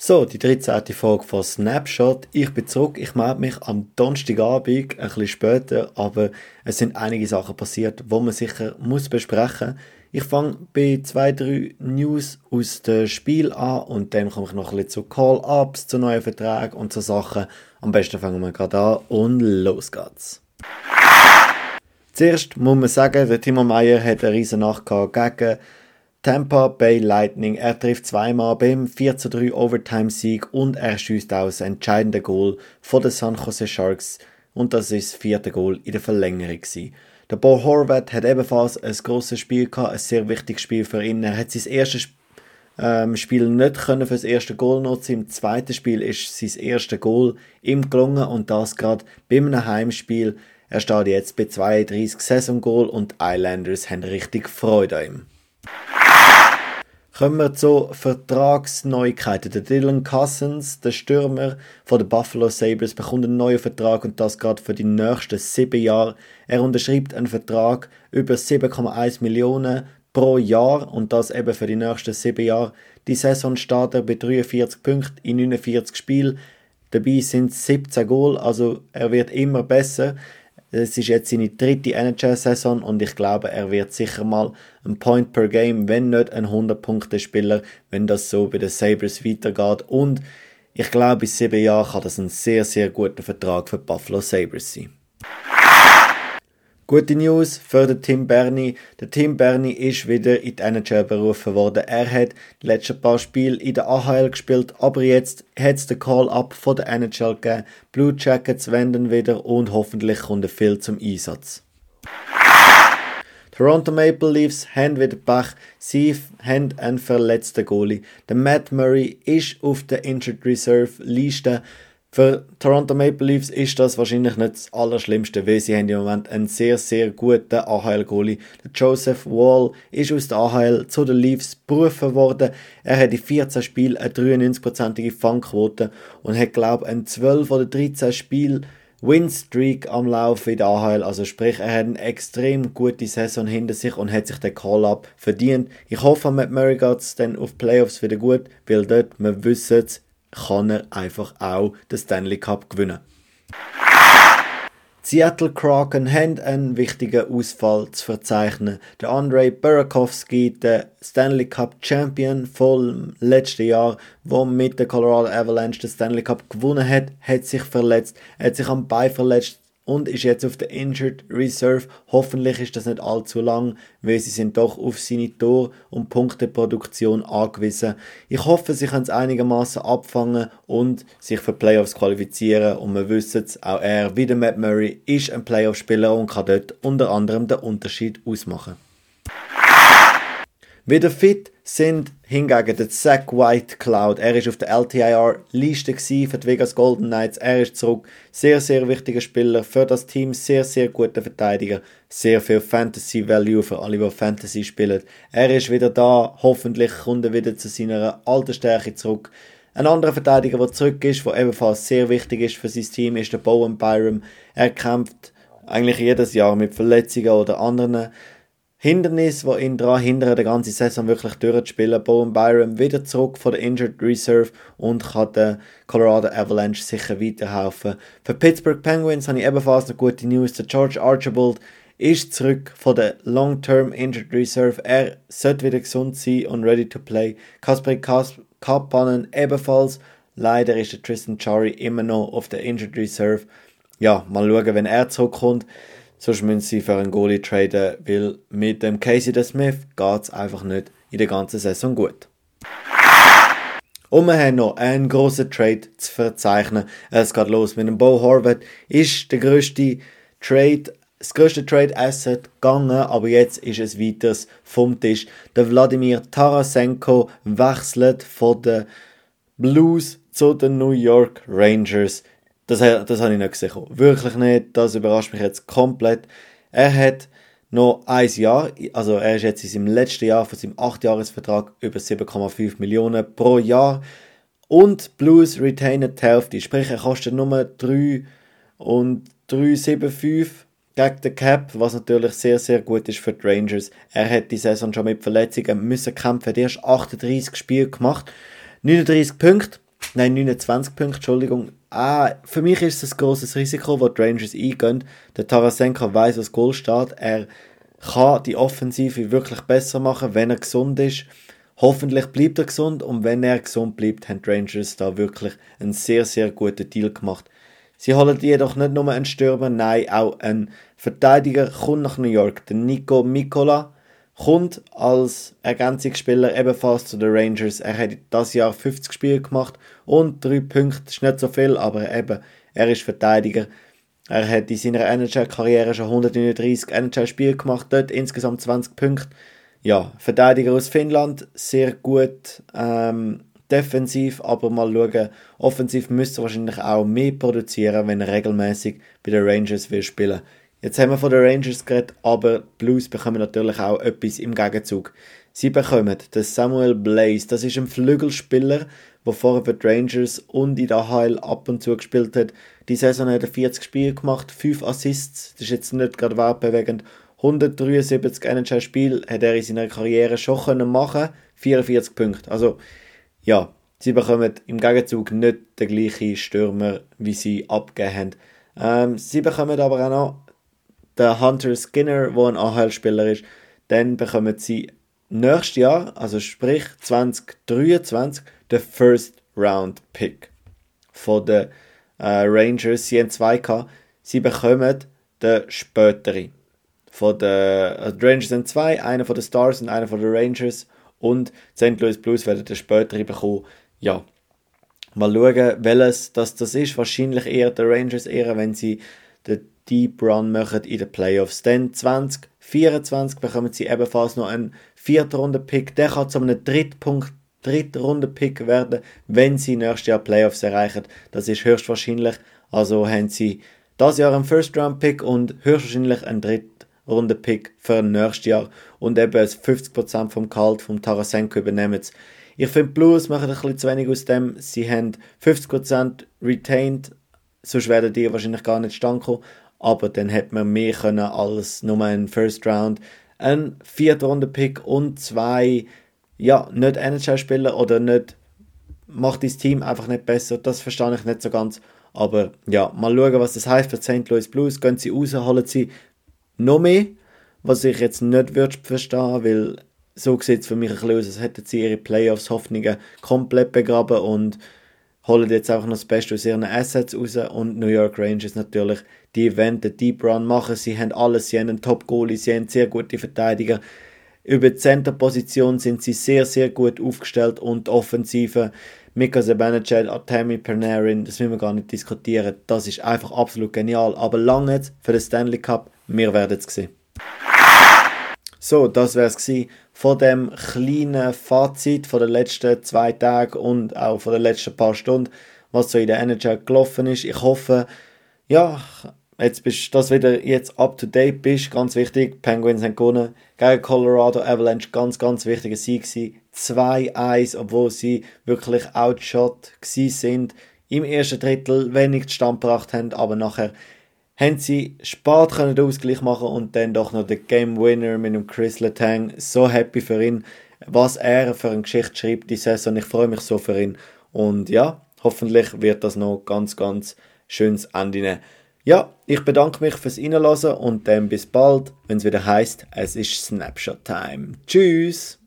So, die 13. Folge von Snapshot. Ich bin zurück. Ich melde mich am Donnerstagabend, ein bisschen später, aber es sind einige Sachen passiert, die man sicher muss besprechen muss. Ich fange bei 2-3 News aus dem Spiel an und dann komme ich noch ein bisschen zu Call-Ups, zu neuen Verträgen und zu Sachen. Am besten fangen wir gerade an und los geht's. Zuerst muss man sagen, der Timo Meyer hat eine riesen Nacht gegen Tampa Bay Lightning. Er trifft zweimal beim 4-3 Overtime-Sieg und er schiesst auch das entscheidende Goal von den San Jose Sharks. Und das ist das vierte Goal in der Verlängerung. Der Bo Horvat hat ebenfalls ein grosses Spiel gehabt, ein sehr wichtiges Spiel für ihn. Er hat sein erstes Spiel nicht können für das erste Goal nutzen. Im zweiten Spiel ist sein erstes Goal ihm gelungen und das gerade bei einem Heimspiel. Er steht jetzt bei 32 Saison-Goal und die Islanders haben richtig Freude an ihm. Kommen wir zu Vertragsneuigkeiten. Der Dylan Cousins, der Stürmer von den Buffalo Sabres, bekommt einen neuen Vertrag und das gerade für die nächsten 7 Jahre. Er unterschreibt einen Vertrag über 7,1 Millionen pro Jahr und das eben für die nächsten 7 Jahre. Die Saison steht er bei 43 Punkten in 49 Spielen. Dabei sind 17 Goal, also er wird immer besser. Es ist jetzt seine 3. NHL-Saison und ich glaube, er wird sicher mal ein Point per Game, wenn nicht ein 100-Punkte-Spieler, wenn das so bei den Sabres weitergeht. Und ich glaube, in 7 Jahren kann das ein sehr, sehr guter Vertrag für die Buffalo Sabres sein. Gute News für den Tim Berni. Der Tim Berni ist wieder in die NHL berufen worden. Er hat die letzten paar Spiele in der AHL gespielt, aber jetzt hat es den Call-Up von der NHL gegeben. Blue Jackets wenden wieder und hoffentlich kommt er viel zum Einsatz. Toronto Maple Leafs haben wieder Pech. Sie haben einen verletzten Goalie. Der Matt Murray ist auf der Injured Reserve Liste. Für Toronto Maple Leafs ist das wahrscheinlich nicht das Allerschlimmste, weil sie haben im Moment einen sehr, sehr guten AHL-Goalie. Der Joseph Wall ist aus der AHL zu den Leafs berufen worden. Er hat in 14 Spielen eine 93%ige Fangquote und hat, glaube ich, einen 12- oder 13-Spiel-Winstreak am Laufen in der AHL. Also sprich, er hat eine extrem gute Saison hinter sich und hat sich den Call-Up verdient. Ich hoffe, mit Murray geht es dann auf Playoffs wieder gut, weil dort, wir wissen es, kann er einfach auch den Stanley Cup gewinnen. Die Seattle Kraken haben einen wichtigen Ausfall zu verzeichnen. Der Andrei Burakovski, der Stanley Cup Champion vom letzten Jahr, der mit der Colorado Avalanche den Stanley Cup gewonnen hat, hat sich verletzt. Er hat sich am Bein verletzt und ist jetzt auf der Injured Reserve. Hoffentlich ist das nicht allzu lang, weil sie sind doch auf seine Tor- und Punkteproduktion angewiesen. Ich hoffe, sie können es einigermaßen abfangen und sich für Playoffs qualifizieren. Und wir wissen es, auch er, wie der Matt Murray, ist ein Playoff-Spieler und kann dort unter anderem den Unterschied ausmachen. Wieder fit sind hingegen der Zach Whitecloud. Er war auf der LTIR-Liste für die Vegas Golden Knights. Er ist zurück. Sehr, sehr wichtiger Spieler für das Team. Sehr, sehr guter Verteidiger. Sehr viel Fantasy-Value für alle, die Fantasy spielen. Er ist wieder da. Hoffentlich kommt er wieder zu seiner alten Stärke zurück. Ein anderer Verteidiger, der zurück ist, der ebenfalls sehr wichtig ist für sein Team, ist der Bowen Byram. Er kämpft eigentlich jedes Jahr mit Verletzungen oder anderen Hindernis, die ihn daran hindern, die ganze Saison wirklich durchzuspielen. Bowen Byram wieder zurück von der Injured Reserve und kann der Colorado Avalanche sicher weiterhelfen. Für die Pittsburgh Penguins habe ich ebenfalls eine gute News. Der George Archibald ist zurück von der Long-Term Injured Reserve. Er sollte wieder gesund sein und ready to play. Kapanen ebenfalls. Leider ist der Tristan Jarry immer noch auf der Injured Reserve. Ja, mal schauen, wenn er zurückkommt. Sonst müssen sie für einen Goalie traden, weil mit dem Casey Smith geht es einfach nicht in der ganzen Saison gut. Und wir haben noch einen grossen Trade zu verzeichnen. Es geht los mit dem Bo Horvat. Ist der grösste Trade, das grösste Trade-Asset gegangen, aber jetzt ist es weiters vom Tisch. Der Vladimir Tarasenko wechselt von den Blues zu den New York Rangers. Das habe ich nicht gesehen. Wirklich nicht. Das überrascht mich jetzt komplett. Er hat noch ein Jahr, also er ist jetzt in seinem letzten Jahr von seinem 8-Jahres-Vertrag über 7,5 Millionen pro Jahr. Und Blues retainen die Hälfte. Sprich, er kostet nur 3,375 gegen den Cap, was natürlich sehr, sehr gut ist für die Rangers. Er hat die Saison schon mit Verletzungen müssen kämpfen. Er hat erst 38 Spiele gemacht, 39 Punkte. Nein, 29 Punkte, Entschuldigung. Für mich ist es ein grosses Risiko, das die Rangers eingehen. Der Tarasenko weiss, was Goal steht. Er kann die Offensive wirklich besser machen, wenn er gesund ist. Hoffentlich bleibt er gesund. Und wenn er gesund bleibt, haben die Rangers da wirklich einen sehr, sehr guten Deal gemacht. Sie holen jedoch nicht nur einen Stürmer, nein, auch einen Verteidiger kommt nach New York. Der Nico Mikola kommt als Ergänzungsspieler ebenfalls zu den Rangers. Er hat dieses Jahr 50 Spiele gemacht und 3 Punkte. Das ist nicht so viel, aber eben, er ist Verteidiger. Er hat in seiner NHL-Karriere schon 139 NHL-Spiele gemacht, dort insgesamt 20 Punkte. Ja, Verteidiger aus Finnland, sehr gut. Defensiv, aber mal schauen, offensiv müsste er wahrscheinlich auch mehr produzieren, wenn er regelmäßig bei den Rangers will spielen. Jetzt haben wir von den Rangers geredet, aber die Blues bekommen natürlich auch etwas im Gegenzug. Sie bekommen den Samuel Blaze, das ist ein Flügelspieler, der vorher für die Rangers und in der AHL ab und zu gespielt hat. Die Saison hat er 40 Spiele gemacht, 5 Assists, das ist jetzt nicht gerade weltbewegend. 173 NHL-Spiele hat er in seiner Karriere schon machen können, 44 Punkte, also ja, sie bekommen im Gegenzug nicht den gleichen Stürmer, wie sie abgegeben haben. Sie bekommen aber auch noch den Hunter Skinner, der ein AHL-Spieler ist. Dann bekommen sie nächstes Jahr, also sprich 2023, den First-Round-Pick von den Rangers. Sie haben 2 gehabt. Sie bekommen den späteren. Die Rangers haben 2, einer von den Stars und einer von den Rangers. Und die St. Louis Blues werden dann später bekommen. Ja, mal schauen, welches das ist. Wahrscheinlich eher die Rangers, eher wenn sie den Deep Run machen in den Playoffs. Dann 2024 bekommen sie ebenfalls noch einen 4. Runden-Pick. Der kann zu einem Drittrunden-Pick werden, wenn sie nächstes Jahr Playoffs erreichen. Das ist höchstwahrscheinlich. Also haben sie dieses Jahr einen First-Round-Pick und höchstwahrscheinlich einen Drittrunden-Pick für nächstes Jahr und eben 50% vom Gehalt vom Tarasenko übernehmen. Ich finde, Blues machen ein bisschen zu wenig aus dem. Sie haben 50% retained, sonst werden die wahrscheinlich gar nicht stand kommen. Aber dann hätte man mehr können als nur einen First Round, einen 4. Runden-Pick und 2, ja, nicht NHL-Spieler oder nicht, macht dein Team einfach nicht besser. Das verstehe ich nicht so ganz. Aber ja, mal schauen, was das heisst für die St. Louis Blues. Gehen sie raus, holen sie noch mehr, was ich jetzt nicht verstehen würde, weil so sieht es für mich ein bisschen aus, als hätten sie ihre Playoffs-Hoffnungen komplett begraben und holen jetzt auch noch das Beste aus ihren Assets raus. Und New York Rangers natürlich, die wollen den Deep Run machen, sie haben alles, sie haben einen Top-Goalie, sie haben sehr gute Verteidiger. Über die Center-Position sind sie sehr, sehr gut aufgestellt und die Offensive, Mika Zibanejad, Artemi Panarin, das müssen wir gar nicht diskutieren, das ist einfach absolut genial, aber lange jetzt für den Stanley Cup, wir werden es sehen. So, das wäre es gewesen von dem kleinen Fazit von den letzten 2 Tagen und auch von den letzten paar Stunden, was so in der NHL gelaufen ist. Ich hoffe, ja, jetzt bist du wieder up to date bist. Ganz wichtig, Penguins haben gewonnen gegen Colorado Avalanche, ganz, ganz wichtiger Sieg gewesen. 2-1, obwohl sie wirklich outshot gewesen sind. Im ersten Drittel wenig zustande gebracht haben, aber nachher haben sie spät den Ausgleich machen und dann doch noch den Game Winner mit dem Chris Letang. So happy für ihn, was er für eine Geschichte schreibt die Saison. Ich freue mich so für ihn. Und ja, hoffentlich wird das noch ganz, ganz schönes Ende nehmen. Ja, ich bedanke mich fürs Reinhören und dann bis bald, wenn es wieder heisst, es ist Snapshot Time. Tschüss!